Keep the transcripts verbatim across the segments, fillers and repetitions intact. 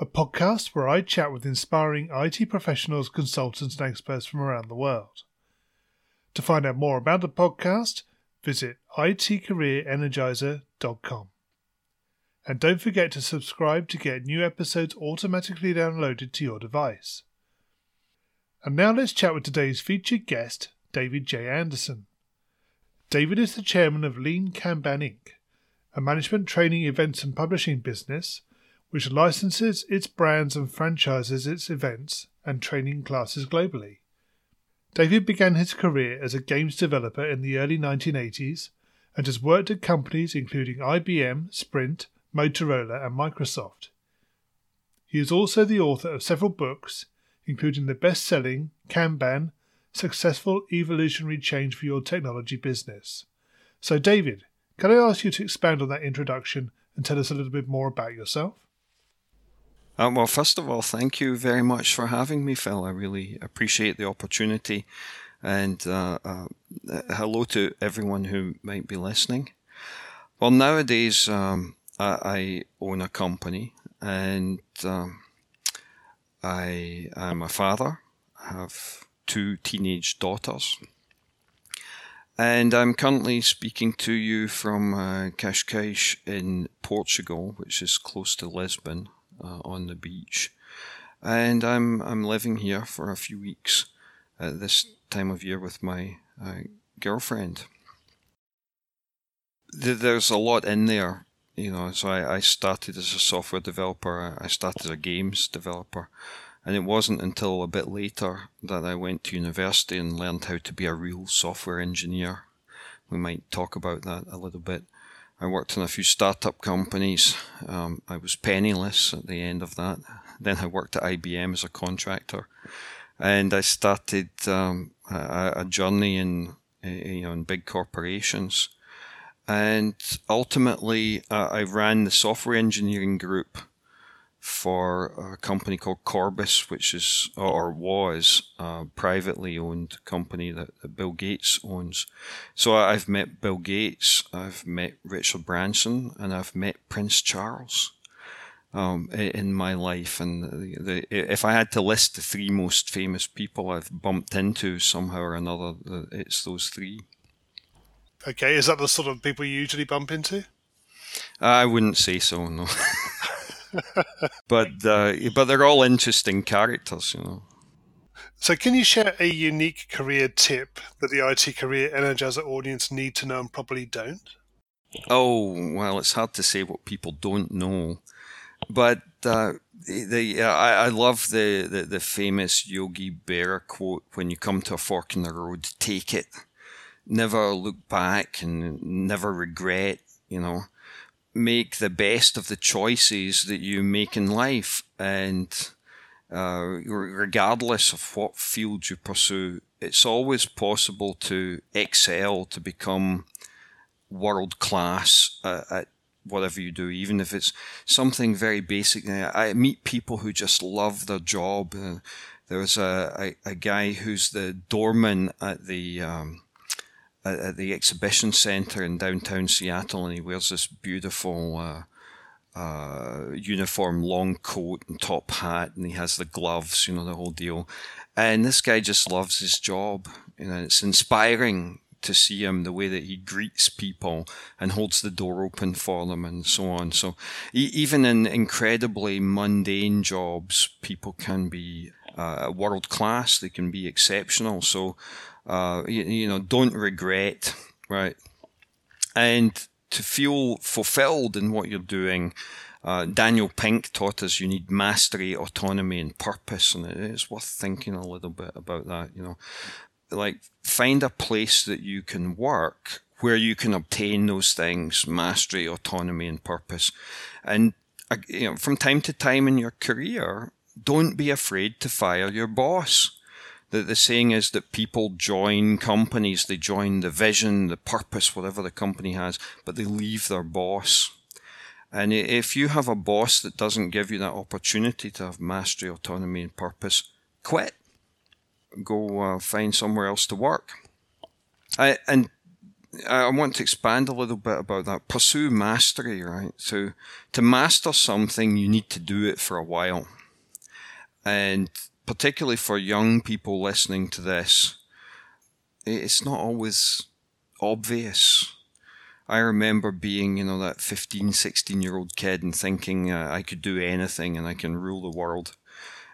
a podcast where I chat with inspiring I T professionals, consultants and experts from around the world. To find out more about the podcast, visit it career energizer dot com. And don't forget to subscribe to get new episodes automatically downloaded to your device. And now let's chat with today's featured guest, David J. Anderson. David is the chairman of Lean Kanban Incorporated, a management training events and publishing business which licenses its brands and franchises its events and training classes globally. David began his career as a games developer in the early nineteen eighties and has worked at companies including I B M, Sprint, Motorola and Microsoft. He is also the author of several books, including the best-selling Kanban: Successful Evolutionary Change for Your Technology Business. So David, can I ask you to expand on that introduction and tell us a little bit more about yourself? Uh, well, first of all, thank you very much for having me, Phil. I really appreciate the opportunity. And uh, uh, hello to everyone who might be listening. Well, nowadays, um, I, I own a company and um, I am a father. I have two teenage daughters. And I'm currently speaking to you from uh, Cascais in Portugal, which is close to Lisbon, uh, on the beach. And I'm I'm living here for a few weeks at this time of year with my uh, girlfriend. There's a lot in there, you know. So I, I started as a software developer. I started as a games developer. And it wasn't until a bit later that I went to university and learned how to be a real software engineer. We might talk about that a little bit. I worked in a few startup companies. Um, I was penniless at the end of that. Then I worked at I B M as a contractor. And I started um, a, a journey in, you know, in big corporations. And ultimately, uh, I ran the software engineering group for a company called Corbis, which is or was a privately owned company that Bill Gates owns. So I've met Bill Gates, I've met Richard Branson, and I've met Prince Charles um, in my life. And the, the, if I had to list the three most famous people I've bumped into somehow or another, it's those three. Okay, is that the sort of people you usually bump into? I wouldn't say so, no. But uh, but they're all interesting characters, you know. So can you share a unique career tip that the I T Career Energizer audience need to know and probably don't? Oh, well, it's hard to say what people don't know. But uh, the, the, uh, I, I love the, the, the famous Yogi Bear quote, when you come to a fork in the road, take it. Never look back and never regret, you know. Make the best of the choices that you make in life, and uh, regardless of what field you pursue, it's always possible to excel, to become world class uh, at whatever you do, even if it's something very basic. I meet people who just love their job. Uh, there was a, a, a guy who's the doorman at the um, at the exhibition center in downtown Seattle, and he wears this beautiful uh, uh, uniform, long coat and top hat, and he has the gloves, you know, the whole deal. And this guy just loves his job. You know, it's inspiring to see him, the way that he greets people and holds the door open for them and so on. So even in incredibly mundane jobs, people can be uh, world class, they can be exceptional. So Uh, you, you know, don't regret, right? And to feel fulfilled in what you're doing, uh, Daniel Pink taught us you need mastery, autonomy, and purpose, and it's worth thinking a little bit about that, you know. Like, find a place that you can work where you can obtain those things, mastery, autonomy, and purpose. And you know, from time to time in your career, don't be afraid to fire your boss. The, the saying is that people join companies, they join the vision, the purpose, whatever the company has, but they leave their boss. And if you have a boss that doesn't give you that opportunity to have mastery, autonomy, and purpose, quit. Go uh, find somewhere else to work. I, and I want to expand a little bit about that. Pursue mastery, right? So to master something, you need to do it for a while. And particularly for young people listening to this, it's not always obvious. I remember being, you know, that fifteen, sixteen-year-old kid and thinking uh, I could do anything and I can rule the world.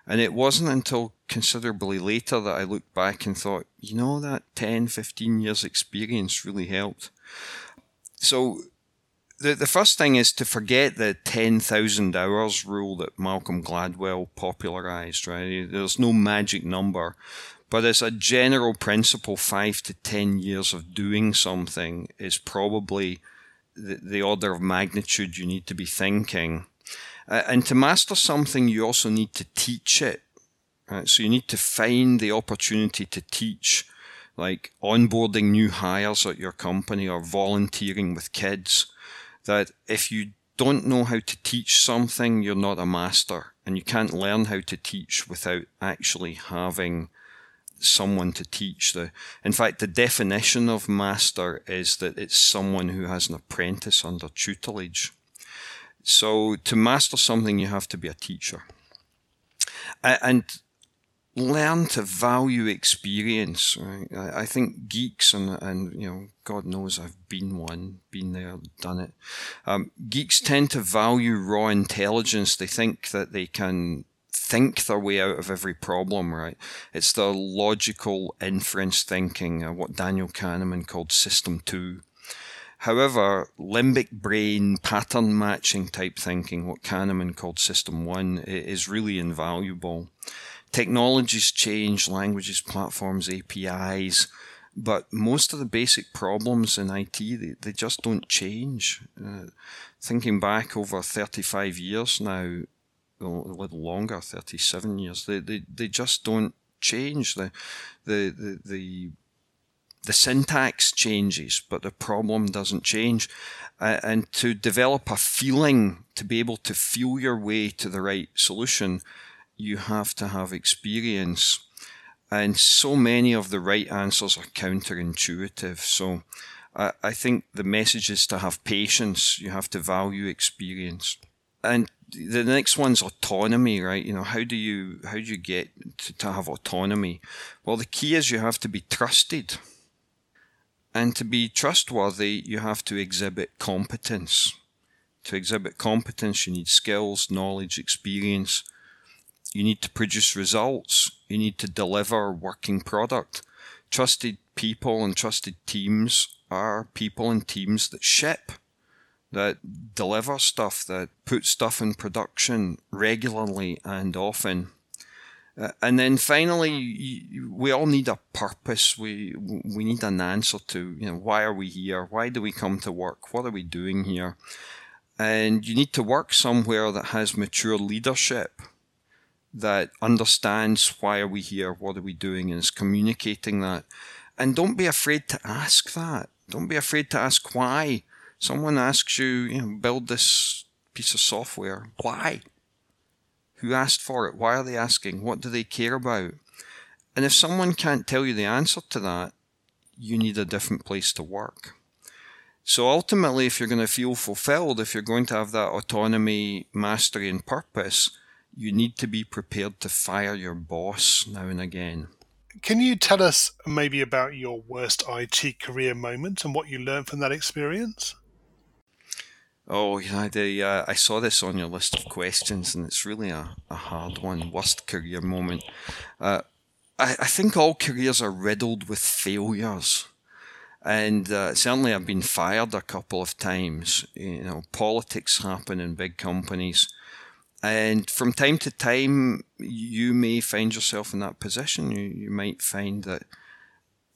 And it wasn't until considerably later that I looked back and thought, you know, that ten, fifteen years experience really helped. So the the first thing is to forget the ten thousand hours rule that Malcolm Gladwell popularized, right? There's no magic number. But as a general principle, five to ten years of doing something is probably the, the order of magnitude you need to be thinking. Uh, and to master something, you also need to teach it. Right? So you need to find the opportunity to teach, like onboarding new hires at your company or volunteering with kids, that if you don't know how to teach something, you're not a master. And you can't learn how to teach without actually having someone to teach. The in fact, the definition of master is that it's someone who has an apprentice under tutelage. So to master something, you have to be a teacher. And learn to value experience, right? I think geeks, and, and you know, God knows I've been one, been there, done it. Um, geeks tend to value raw intelligence. They think that they can think their way out of every problem, right? It's the logical inference thinking, uh, what Daniel Kahneman called system two. However, limbic brain pattern matching type thinking, what Kahneman called system one, is really invaluable. Technologies change, languages, platforms, A P Is, but most of the basic problems in I T, they, they just don't change. Uh, thinking back over thirty-five years now, a little longer, thirty-seven years, they they, they just don't change. The, the the the the syntax changes, but the problem doesn't change. Uh, and to develop a feeling, to be able to feel your way to the right solution, you have to have experience. And so many of the right answers are counterintuitive. So uh, I think the message is to have patience. You have to value experience. And the next one's autonomy, right? You know, how do you how do you get to, to have autonomy? Well, the key is you have to be trusted. And to be trustworthy, you have to exhibit competence. To exhibit competence, you need skills, knowledge, experience. You need to produce results. You need to deliver a working product. Trusted people and trusted teams are people and teams that ship, that deliver stuff, that put stuff in production regularly and often. Uh, and then finally, we all need a purpose. We we need an answer to, you know, why are we here? Why do we come to work? What are we doing here? And you need to work somewhere that has mature leadership, that understands why are we here, what are we doing, and is communicating that. And don't be afraid to ask that. Don't be afraid to ask why. Someone asks you, you know, build this piece of software. Why? Who asked for it? Why are they asking? What do they care about? And if someone can't tell you the answer to that, you need a different place to work. So ultimately, if you're going to feel fulfilled, if you're going to have that autonomy, mastery, and purpose, you need to be prepared to fire your boss now and again. Can you tell us maybe about your worst I T career moment and what you learned from that experience? Oh, yeah, the, uh, I saw this on your list of questions, and it's really a, a hard one. Worst career moment. Uh, I, I think all careers are riddled with failures. And uh, certainly I've been fired a couple of times. You know, politics happen in big companies. And from time to time, you may find yourself in that position. You, you might find that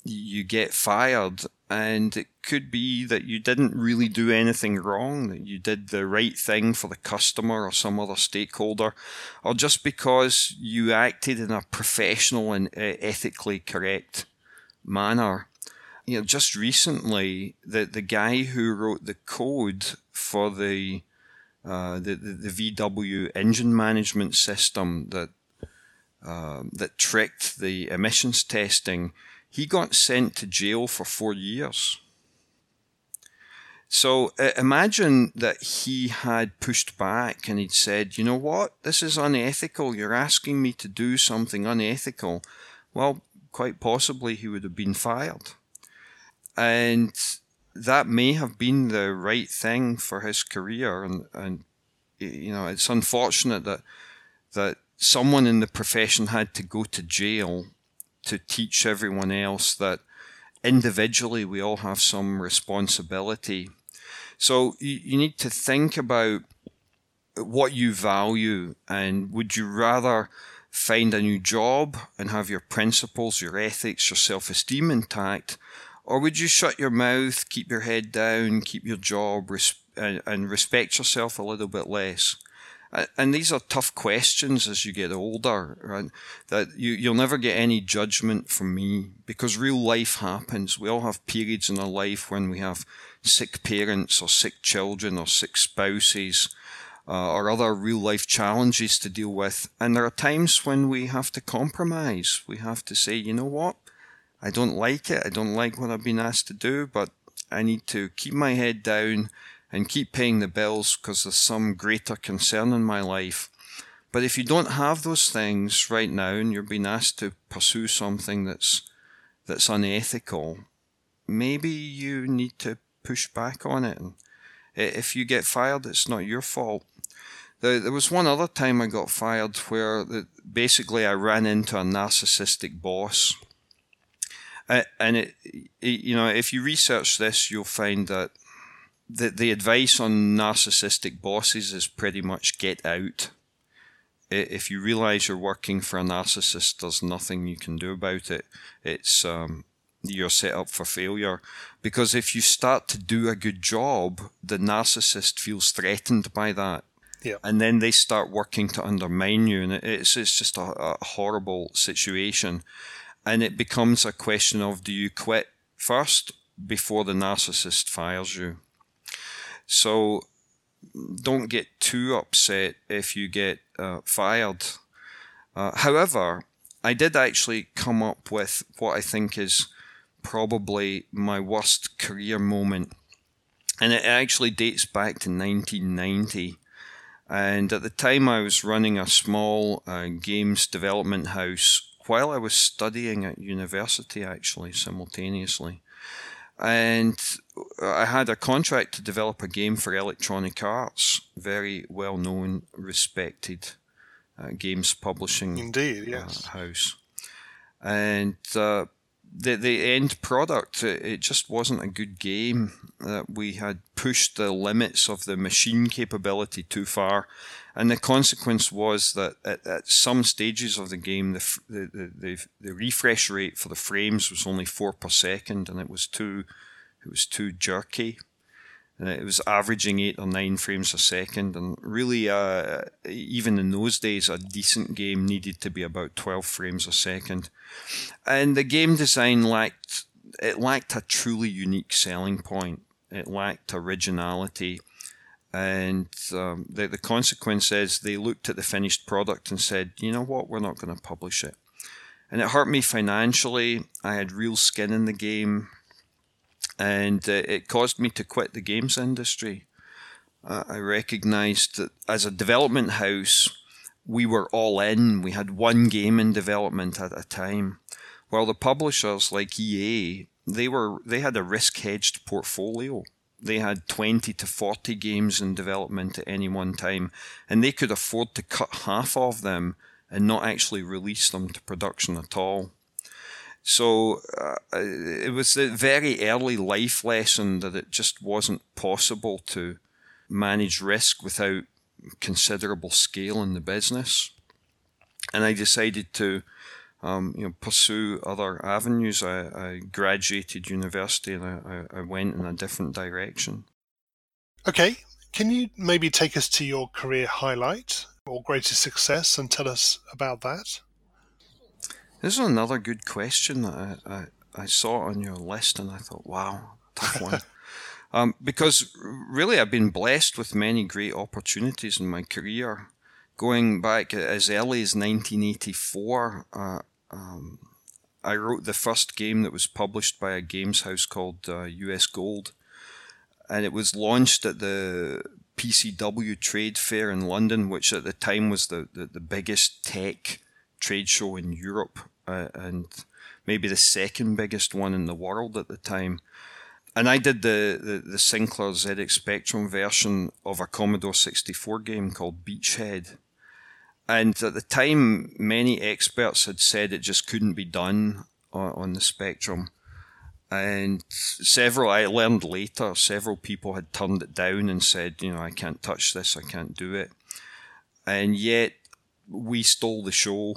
you get fired And it could be that you didn't really do anything wrong, that you did the right thing for the customer or some other stakeholder, or just because you acted in a professional and ethically correct manner. You know, just recently, the, the guy who wrote the code for the, uh, the, the, the V W engine management system that, uh, that tricked the emissions testing, he got sent to jail for four years. So uh, imagine that he had pushed back and he'd said, you know what, this is unethical. You're asking me to do something unethical. Well, quite possibly he would have been fired. And that may have been the right thing for his career. And, and you know, it's unfortunate that that someone in the profession had to go to jail to teach everyone else that individually we all have some responsibility. So you, you need to think about what you value, and would you rather find a new job and have your principles, your ethics, your self-esteem intact, or would you shut your mouth, keep your head down, keep your job, res- and, and respect yourself a little bit less? And these are tough questions as you get older, right? That you, you'll never get any judgment from me, because real life happens. We all have periods in our life when we have sick parents or sick children or sick spouses uh, or other real life challenges to deal with. And there are times when we have to compromise. We have to say, you know what? I don't like it. I don't like what I've been asked to do, but I need to keep my head down and keep paying the bills because there's some greater concern in my life. But if you don't have those things right now and you're being asked to pursue something that's that's unethical, maybe you need to push back on it. And if you get fired, it's not your fault. There, there was one other time I got fired where the, basically I ran into a narcissistic boss. Uh, and, it, it, you know, if you research this, you'll find that The, the advice on narcissistic bosses is pretty much get out. If you realize you're working for a narcissist, there's nothing you can do about it. It's um, you're set up for failure. Because if you start to do a good job, the narcissist feels threatened by that. Yeah. And then they start working to undermine you. And it's, it's just a, a horrible situation. And it becomes a question of, do you quit first before the narcissist fires you? So don't get too upset if you get uh, fired. Uh, however, I did actually come up with what I think is probably my worst career moment. And it actually dates back to nineteen ninety. And at the time I was running a small uh, games development house while I was studying at university, actually, simultaneously. And I had a contract to develop a game for Electronic Arts, very well-known, respected uh, games publishing Indeed, yes. uh, house. And uh, the, the end product, it, it just wasn't a good game. Uh, we had pushed the limits of the machine capability too far. And the consequence was that at, at some stages of the game, the, the the the refresh rate for the frames was only four per second, and it was too it was too jerky, and it was averaging eight or nine frames a second. And really, uh, even in those days, a decent game needed to be about twelve frames a second. And the game design lacked it lacked a truly unique selling point. It lacked originality. And um, the, the consequence is they looked at the finished product and said, you know what, we're not going to publish it. And it hurt me financially. I had real skin in the game. And uh, it caused me to quit the games industry. Uh, I recognized that as a development house, we were all in. We had one game in development at a time. While the publishers like E A, they were they had a risk-hedged portfolio. They had twenty to forty games in development at any one time, and they could afford to cut half of them and not actually release them to production at all. So uh, it was a very early life lesson that it just wasn't possible to manage risk without considerable scale in the business. And I decided to um, you know, pursue other avenues. I, I graduated university and I, I went in a different direction. Okay, can you maybe take us to your career highlight or greatest success and tell us about that? This is another good question that I, I, I saw on your list and I thought, wow, tough one. um, because really I've been blessed with many great opportunities in my career. Going back as early as nineteen eighty-four, uh, um, I wrote the first game that was published by a games house called uh, U S Gold. And it was launched at the P C W Trade Fair in London, which at the time was the, the, the biggest tech trade show in Europe uh, and maybe the second biggest one in the world at the time. And I did the, the, the Sinclair Z X Spectrum version of a Commodore sixty-four game called Beachhead. And at the time, many experts had said it just couldn't be done on, on the Spectrum. And several, I learned later, several people had turned it down and said, you know, I can't touch this, I can't do it. And yet, we stole the show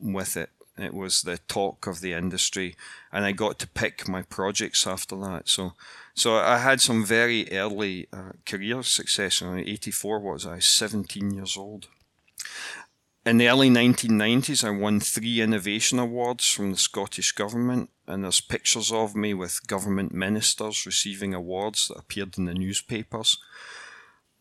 with it. It was the talk of the industry, and I got to pick my projects after that. So so I had some very early uh, career success. In eighty-four, what was I, seventeen years old. In the early nineteen nineties, I won three innovation awards from the Scottish Government, and there's pictures of me with government ministers receiving awards that appeared in the newspapers.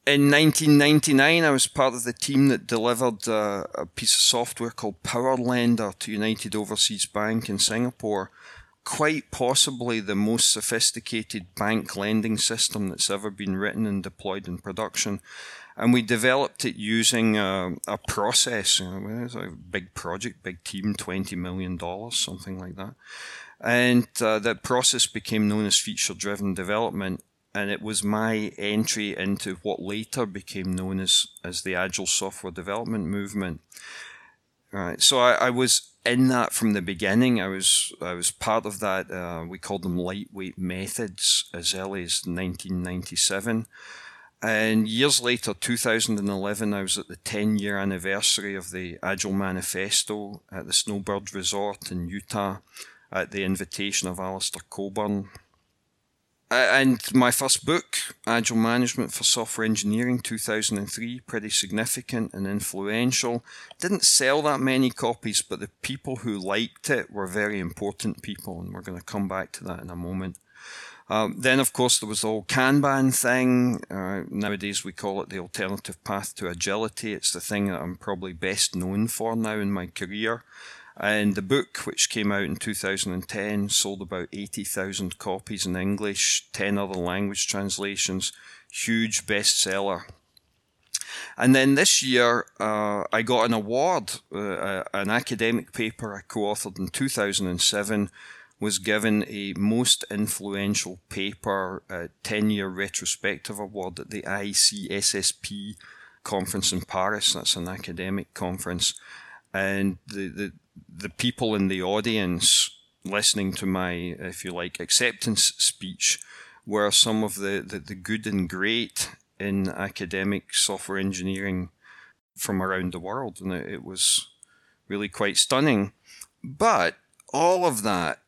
In nineteen ninety-nine, I was part of the team that delivered uh, a piece of software called PowerLender to United Overseas Bank in Singapore, quite possibly the most sophisticated bank lending system that's ever been written and deployed in production. And we developed it using uh, a process. You know, it was a big project, big team, twenty million dollars, something like that. And uh, that process became known as feature-driven development. And it was my entry into what later became known as, as the Agile Software Development movement. All right, so I, I was in that from the beginning. I was I was part of that. Uh, we called them lightweight methods as early as nineteen ninety-seven. And years later, two thousand eleven, I was at the ten-year anniversary of the Agile Manifesto at the Snowbird Resort in Utah at the invitation of Alistair Cockburn. And my first book, Agile Management for Software Engineering, two thousand three, pretty significant and influential. Didn't sell that many copies, but the people who liked it were very important people, and we're going to come back to that in a moment. Um, then, of course, there was the whole Kanban thing. Uh, nowadays, we call it the alternative path to agility. It's the thing that I'm probably best known for now in my career. And the book, which came out in two thousand ten, sold about eighty thousand copies in English, ten other language translations, huge bestseller. And then this year, uh, I got an award. Uh, an academic paper I co-authored in two thousand seven was given a Most Influential Paper uh, ten-year Retrospective Award at the I C S S P conference in Paris. That's an academic conference. And the, the the people in the audience listening to my, if you like, acceptance speech were some of the, the, the good and great in academic software engineering from around the world. And it, it was really quite stunning. But all of that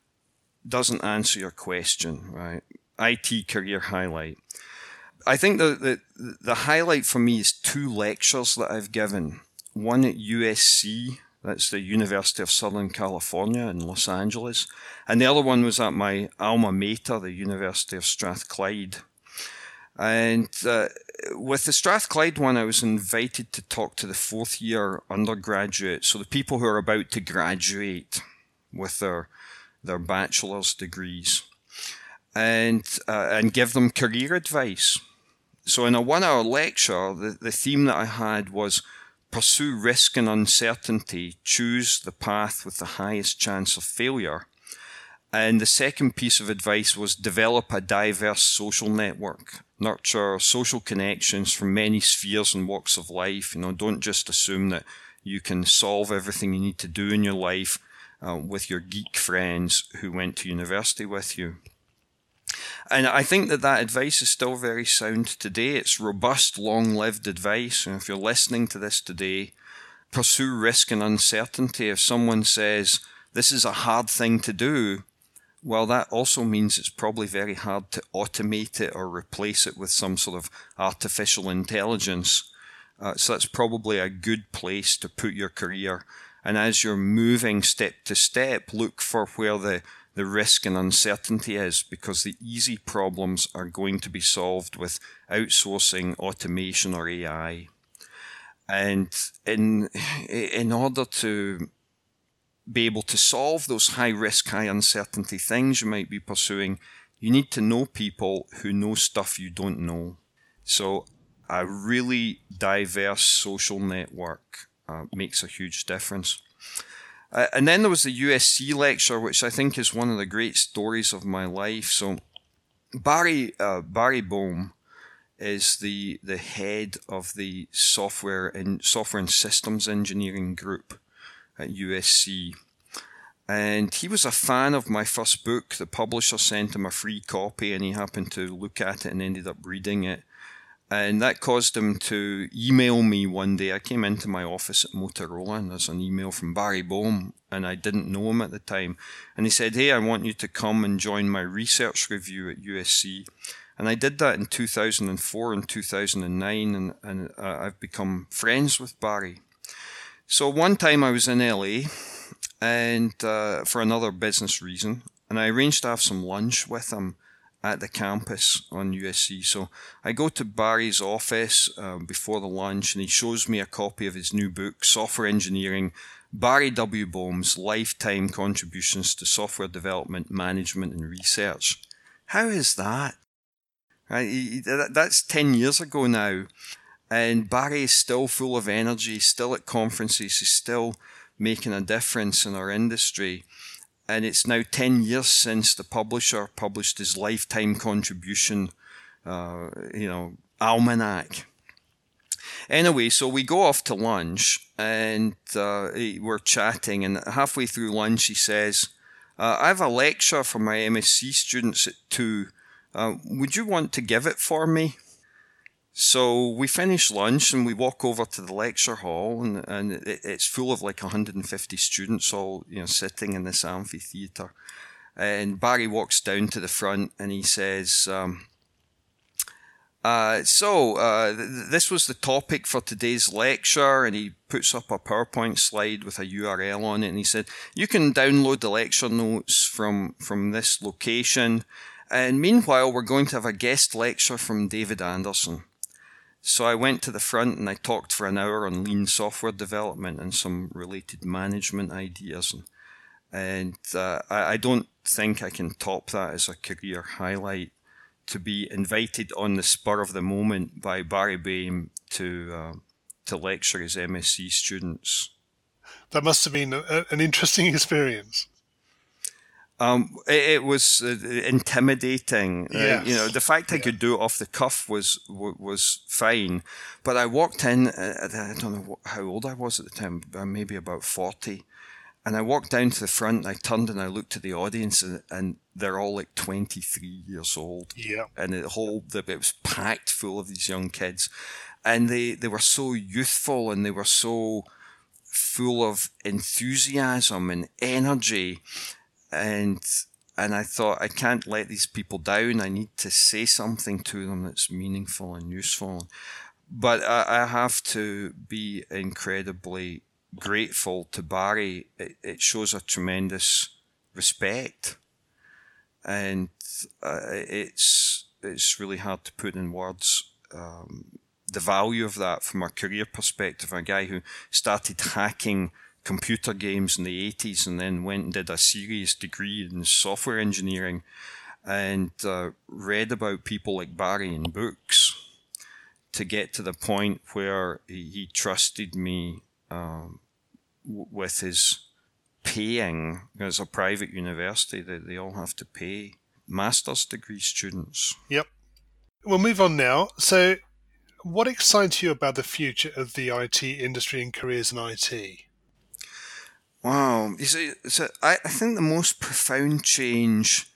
doesn't answer your question, right? I T career highlight. I think the, the, the highlight for me is two lectures that I've given. One at U S C, that's the University of Southern California in Los Angeles, and the other one was at my alma mater, the University of Strathclyde. And uh, with the Strathclyde one, I was invited to talk to the fourth year undergraduates, so the people who are about to graduate with their their bachelor's degrees, and uh, and give them career advice. So in a one-hour lecture, the, the theme that I had was pursue risk and uncertainty, choose the path with the highest chance of failure. And the second piece of advice was develop a diverse social network, nurture social connections from many spheres and walks of life. You know, don't just assume that you can solve everything you need to do in your life uh, with your geek friends who went to university with you. And I think that that advice is still very sound today. It's robust, long-lived advice. And if you're listening to this today pursue risk and uncertainty. If someone says, this is a hard thing to do, well, that also means it's probably very hard to automate it or replace it with some sort of artificial intelligence. Uh, so that's probably a good place to put your career. And as you're moving step to step, look for where the, the risk and uncertainty is, because the easy problems are going to be solved with outsourcing, automation, or A I. And in in order to be able to solve those high-risk, high-uncertainty things you might be pursuing, you need to know people who know stuff you don't know. So a really diverse social network uh, makes a huge difference. Uh, and then there was the U S C lecture, which I think is one of the great stories of my life. So Barry uh, Barry Boehm is the the head of the software and software and systems engineering group at U S C. And he was a fan of my first book. The publisher sent him a free copy and he happened to look at it and ended up reading it. And that caused him to email me one day. I came into my office at Motorola and there's an email from Barry Boehm, and I didn't know him at the time. And he said, hey, I want you to come and join my research review at U S C. And I did that in two thousand four and two thousand nine, and, and uh, I've become friends with Barry. So one time I was in L A and uh, for another business reason, and I arranged to have some lunch with him at the campus on U S C. So I go to Barry's office uh, before the lunch, and he shows me a copy of his new book, Software Engineering, Barry W. Boehm's Lifetime Contributions to Software Development, Management, and Research. How is that? Right, that's ten years ago now. And Barry is still full of energy, still at conferences, he's still making a difference in our industry. And it's now ten years since the publisher published his lifetime contribution, uh, you know, almanac. Anyway, so we go off to lunch and uh, we're chatting, and halfway through lunch he says, uh, I have a lecture for my M S C students at two. Uh, would you want to give it for me? So we finish lunch and we walk over to the lecture hall, and, and it, it's full of like one hundred fifty students all, you know, sitting in this amphitheater. And Barry walks down to the front and he says, um, uh, so uh, th- this was the topic for today's lecture. And he puts up a PowerPoint slide with a U R L on it. And he said, you can download the lecture notes from, from this location. And meanwhile, we're going to have a guest lecture from David Anderson. So I went to the front and I talked for an hour on lean software development and some related management ideas. And, and uh, I, I don't think I can top that as a career highlight, to be invited on the spur of the moment by Barry Boehm to, uh, to lecture his M S C students. That must have been a, an interesting experience. Um, it, it was uh, intimidating. Yes. Uh, you know, the fact I yeah. could do it off the cuff was w- was fine. But I walked in, uh, I don't know what, how old I was at the time, maybe about forty. And I walked down to the front and I turned and I looked at the audience, and, and they're all like twenty-three years old. Yeah. And the whole, the, it was packed full of these young kids. And they, they were so youthful and they were so full of enthusiasm and energy. And and I thought, I can't let these people down. I need to say something to them that's meaningful and useful. But I, I have to be incredibly grateful to Barry. It, it shows a tremendous respect. And uh, it's it's really hard to put in words um, the value of that from a career perspective. A guy who started hacking computer games in the eighties and then went and did a serious degree in software engineering, and uh, read about people like Barry in books to get to the point where he, he trusted me um, w- with his paying. As a private university, they, they all have to pay master's degree students. Yep. We'll move on now. So what excites you about the future of the I T industry and careers in I T? Wow. You see, so I, I think the most profound change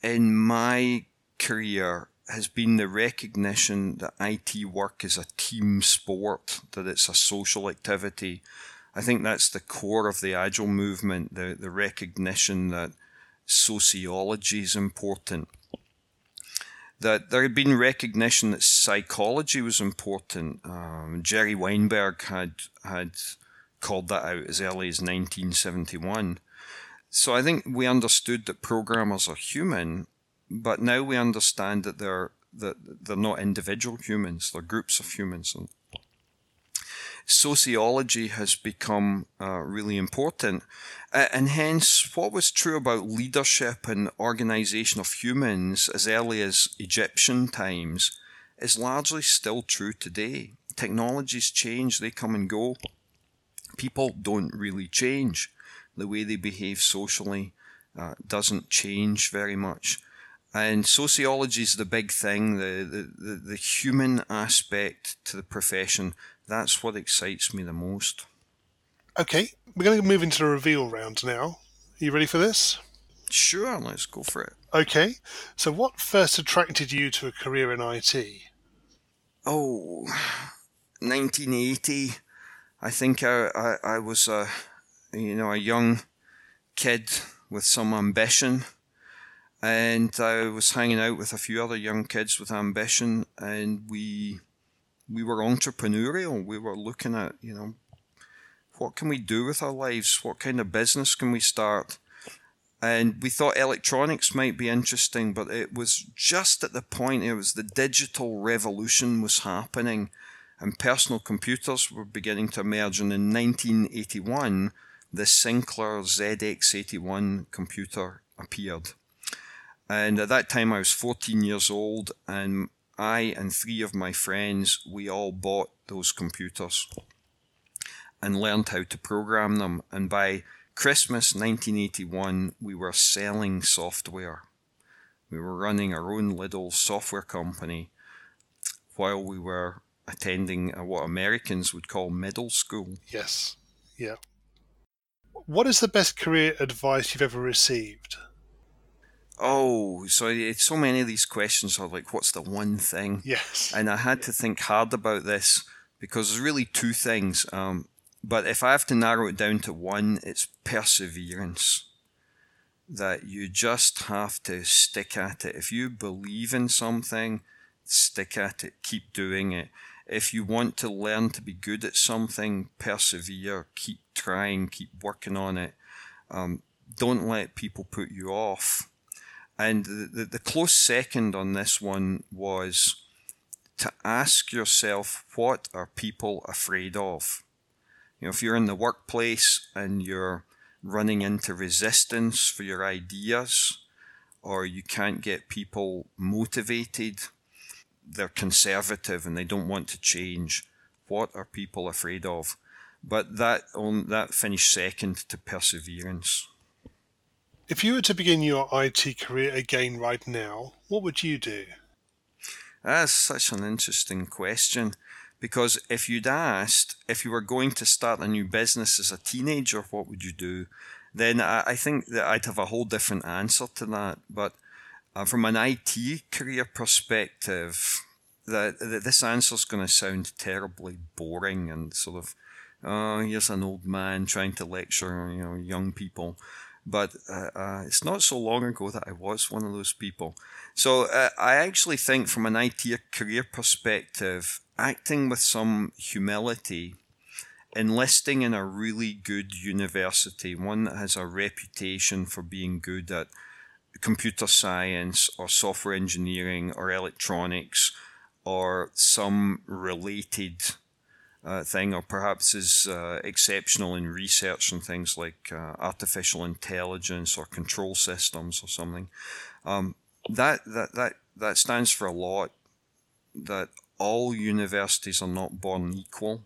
in my career has been the recognition that I T work is a team sport, that it's a social activity. I think that's the core of the Agile movement, the, the recognition that sociology is important, that there had been recognition that psychology was important. Um, Jerry Weinberg had had called that out as early as nineteen seventy-one. So I think we understood that programmers are human, but now we understand that they're that they're not individual humans; they're groups of humans. And sociology has become uh, really important, uh, and hence what was true about leadership and organization of humans as early as Egyptian times is largely still true today. Technologies change; they come and go. People don't really change. The way they behave socially uh, doesn't change very much. And sociology is the big thing, the, the, the human aspect to the profession. That's what excites me the most. Okay, we're going to move into the reveal round now. Are you ready for this? Sure, let's go for it. Okay, so what first attracted you to a career in I T? Oh, nineteen eighty. I think I, I, I was a, you know, a young kid with some ambition. And I was hanging out with a few other young kids with ambition, and we we were entrepreneurial. We were looking at, you know, what can we do with our lives? What kind of business can we start? And we thought electronics might be interesting, but it was just at the point, it was the digital revolution was happening, and personal computers were beginning to emerge. And in nineteen eighty-one, the Sinclair Z X eighty-one computer appeared. And at that time, I was fourteen years old, and I and three of my friends, we all bought those computers and learned how to program them. And by Christmas nineteen eighty-one, we were selling software. We were running our own little software company while we were attending what Americans would call middle school. Yes. Yeah. What is the best career advice you've ever received? Oh, so it's so many of these questions are like, what's the one thing? Yes. And I had to think hard about this because there's really two things. Um, but if I have to narrow it down to one, it's perseverance. That you just have to stick at it. If you believe in something, stick at it. Keep doing it. If you want to learn to be good at something, persevere. Keep trying. Keep working on it. Um, don't let people put you off. And the, the close second on this one was to ask yourself, what are people afraid of? You know, if you're in the workplace and you're running into resistance for your ideas, or you can't get people motivated, they're conservative and they don't want to change. What are people afraid of? But that on, that finished second to perseverance. If you were to begin your I T career again right now, what would you do? That's such an interesting question, because if you'd asked if you were going to start a new business as a teenager, what would you do? Then I think that I'd have a whole different answer to that. But from an I T career perspective, that this answer's going to sound terribly boring and sort of, oh, here's an old man trying to lecture, you know, young people. But uh, uh, it's not so long ago that I was one of those people. So uh, I actually think from an I T career perspective, acting with some humility, enlisting in a really good university, one that has a reputation for being good at computer science or software engineering or electronics or some related Uh, thing, or perhaps is uh, exceptional in research and things like uh, artificial intelligence or control systems or something. Um, that that that that stands for a lot. That all universities are not born equal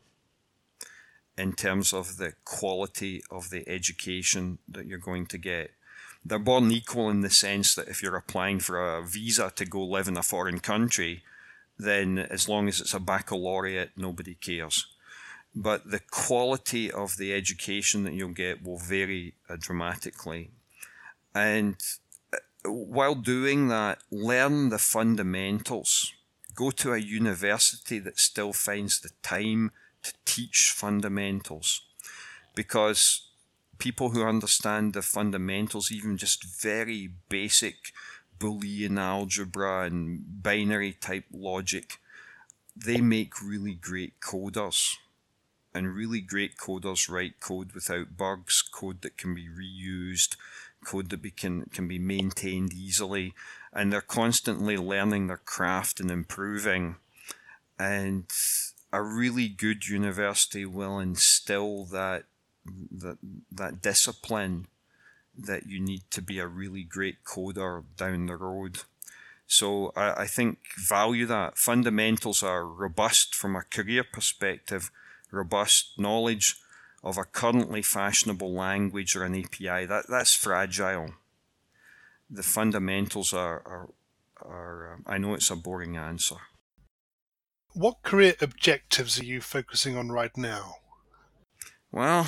in terms of the quality of the education that you're going to get. They're born equal in the sense that if you're applying for a visa to go live in a foreign country, then as long as it's a baccalaureate, nobody cares. But the quality of the education that you'll get will vary uh, dramatically. And while doing that, learn the fundamentals. Go to a university that still finds the time to teach fundamentals, because people who understand the fundamentals, even just very basic Boolean algebra and binary type logic, they make really great coders. And really great coders write code without bugs, code that can be reused, code that be can, can be maintained easily. And they're constantly learning their craft and improving. And a really good university will instill that that that discipline that you need to be a really great coder down the road. So I, I think value that. Fundamentals are robust from a career perspective, robust knowledge of a currently fashionable language or an A P I. That, that's fragile. The fundamentals are, are, are, I know it's a boring answer. What career objectives are you focusing on right now? Well,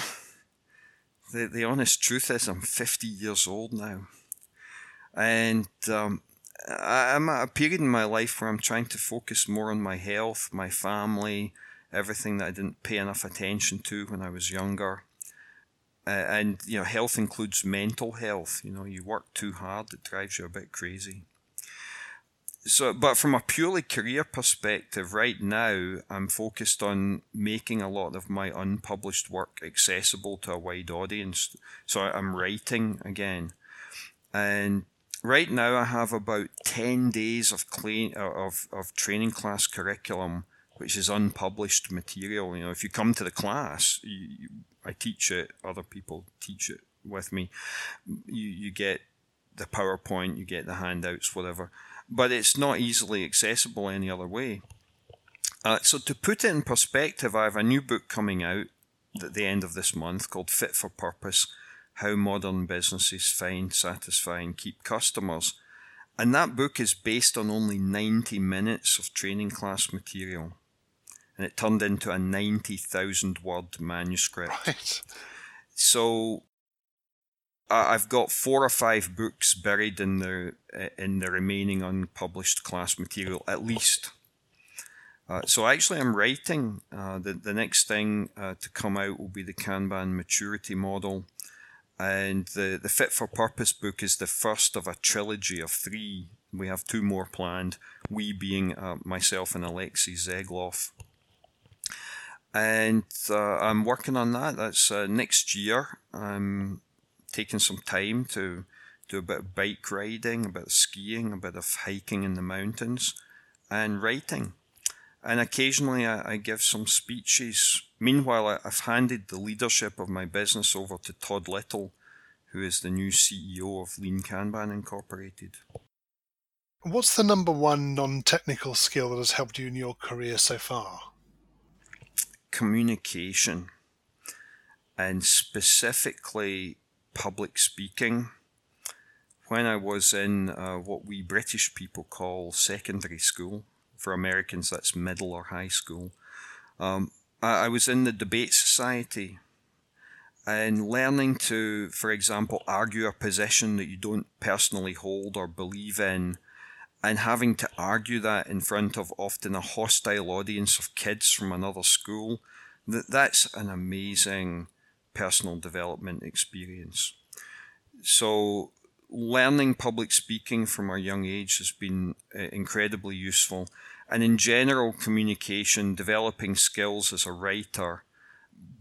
the, the honest truth is I'm fifty years old now. And um, I, I'm at a period in my life where I'm trying to focus more on my health, my family, everything that I didn't pay enough attention to when I was younger. Uh, and, you know, health includes mental health. You know, you work too hard, it drives you a bit crazy. So, but from a purely career perspective, right now, I'm focused on making a lot of my unpublished work accessible to a wide audience. So I'm writing again. And right now I have about ten days of, cl- of, of training class curriculum, which is unpublished material. You know, if you come to the class, you, you, I teach it, other people teach it with me. You, you get the PowerPoint, you get the handouts, whatever. But it's not easily accessible any other way. Uh, so to put it in perspective, I have a new book coming out at the end of this month called Fit for Purpose, How Modern Businesses Find, Satisfy, and Keep Customers. And that book is based on only ninety minutes of training class material. And it turned into a ninety thousand word manuscript. Right. So uh, I've got four or five books buried in the uh, in the remaining unpublished class material, at least. Uh, so actually, I'm writing. Uh, the the next thing uh, to come out will be the Kanban maturity model, and the the Fit for Purpose book is the first of a trilogy of three. We have two more planned. We being uh, myself and Alexei Zegloff. And uh, I'm working on that. That's uh, next year. I'm taking some time to do a bit of bike riding, a bit of skiing, a bit of hiking in the mountains, and writing. And occasionally I, I give some speeches. Meanwhile, I've handed the leadership of my business over to Todd Little, who is the new C E O of Lean Kanban Incorporated. What's the number one non-technical skill that has helped you in your career so far? Communication, and specifically public speaking. When I was in uh, what we British people call secondary school, for Americans that's middle or high school, um, I, I was in the debate society and learning to, for example, argue a position that you don't personally hold or believe in, and having to argue that in front of often a hostile audience of kids from another school, that that's an amazing personal development experience. So learning public speaking from a young age has been incredibly useful. And in general, communication, developing skills as a writer,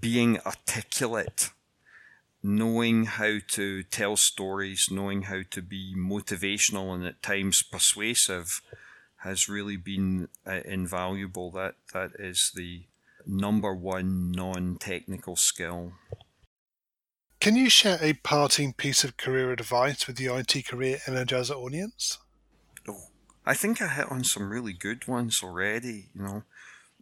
being articulate, knowing how to tell stories, knowing how to be motivational and at times persuasive has really been uh, invaluable. That that is the number one non-technical skill. Can you share a parting piece of career advice with the I T Career Energizer audience? Oh, I think I hit on some really good ones already. You know,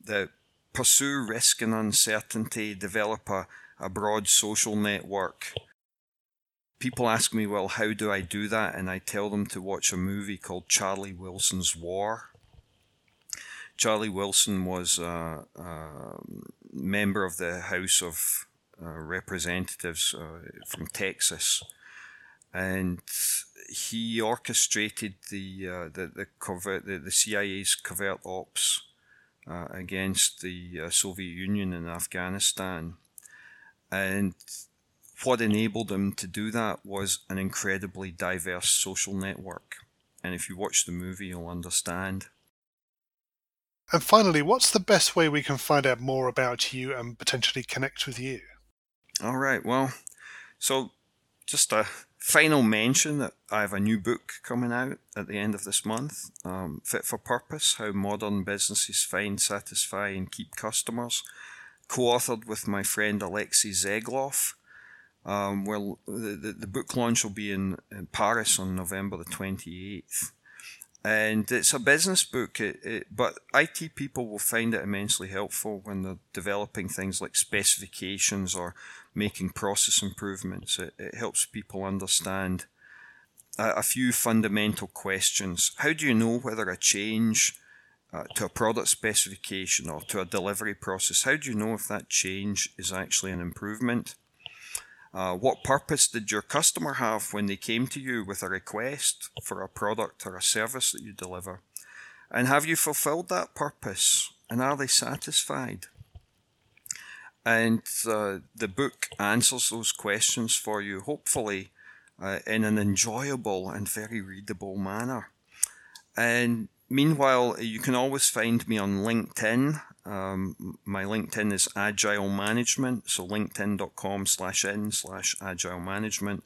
the pursue risk and uncertainty, develop a a broad social network. People ask me, well, how do I do that? And I tell them to watch a movie called Charlie Wilson's War. Charlie Wilson was a, a member of the House of uh, Representatives uh, from Texas. and he orchestrated the uh, the the, covert, the the C I A's covert ops uh, against the uh, Soviet Union in Afghanistan. And what enabled him to do that was an incredibly diverse social network. And if you watch the movie, you'll understand. And finally, what's the best way we can find out more about you and potentially connect with you? All right, well, so just a final mention that I have a new book coming out at the end of this month, um, Fit for Purpose, How Modern Businesses Find, Satisfy, and Keep Customers, co-authored with my friend Alexei Zegloff. Um, well, the, the, the book launch will be in, in Paris on November the twenty-eighth. And it's a business book, it, it, but I T people will find it immensely helpful when they're developing things like specifications or making process improvements. It, it helps people understand a, a few fundamental questions. How do you know whether a change uh, to a product specification or to a delivery process, how do you know if that change is actually an improvement? Uh, what purpose did your customer have when they came to you with a request for a product or a service that you deliver? And have you fulfilled that purpose? And are they satisfied? And uh, the book answers those questions for you, hopefully uh, in an enjoyable and very readable manner. And meanwhile, you can always find me on LinkedIn. Um, my LinkedIn is Agile Management, so linkedin.com slash in slash Agile Management.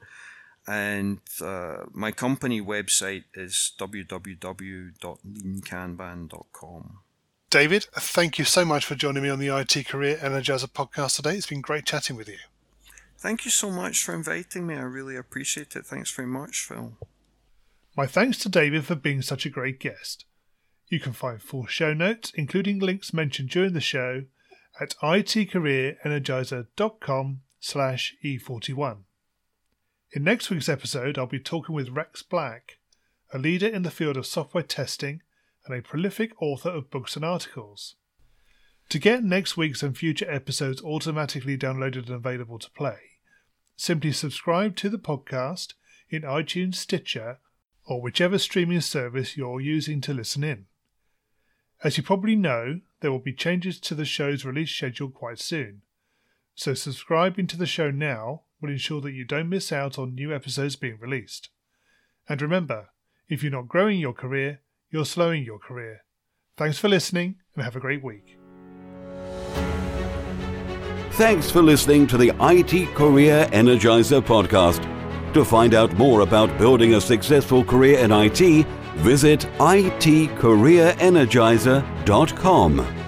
And uh, my company website is w w w dot lean kanban dot com. David, thank you so much for joining me on the I T Career Energizer podcast today. It's been great chatting with you. Thank you so much for inviting me. I really appreciate it. Thanks very much, Phil. My thanks to David for being such a great guest. You can find full show notes, including links mentioned during the show, at itcareerenergizer.com slash E41. In next week's episode, I'll be talking with Rex Black, a leader in the field of software testing and a prolific author of books and articles. To get next week's and future episodes automatically downloaded and available to play, simply subscribe to the podcast in iTunes, Stitcher, or whichever streaming service you're using to listen in. As you probably know, there will be changes to the show's release schedule quite soon, so subscribing to the show now will ensure that you don't miss out on new episodes being released. And remember, if you're not growing your career, you're slowing your career. Thanks for listening and have a great week. Thanks for listening to the I T Career Energizer podcast. To find out more about building a successful career in I T, visit it career energizer dot com.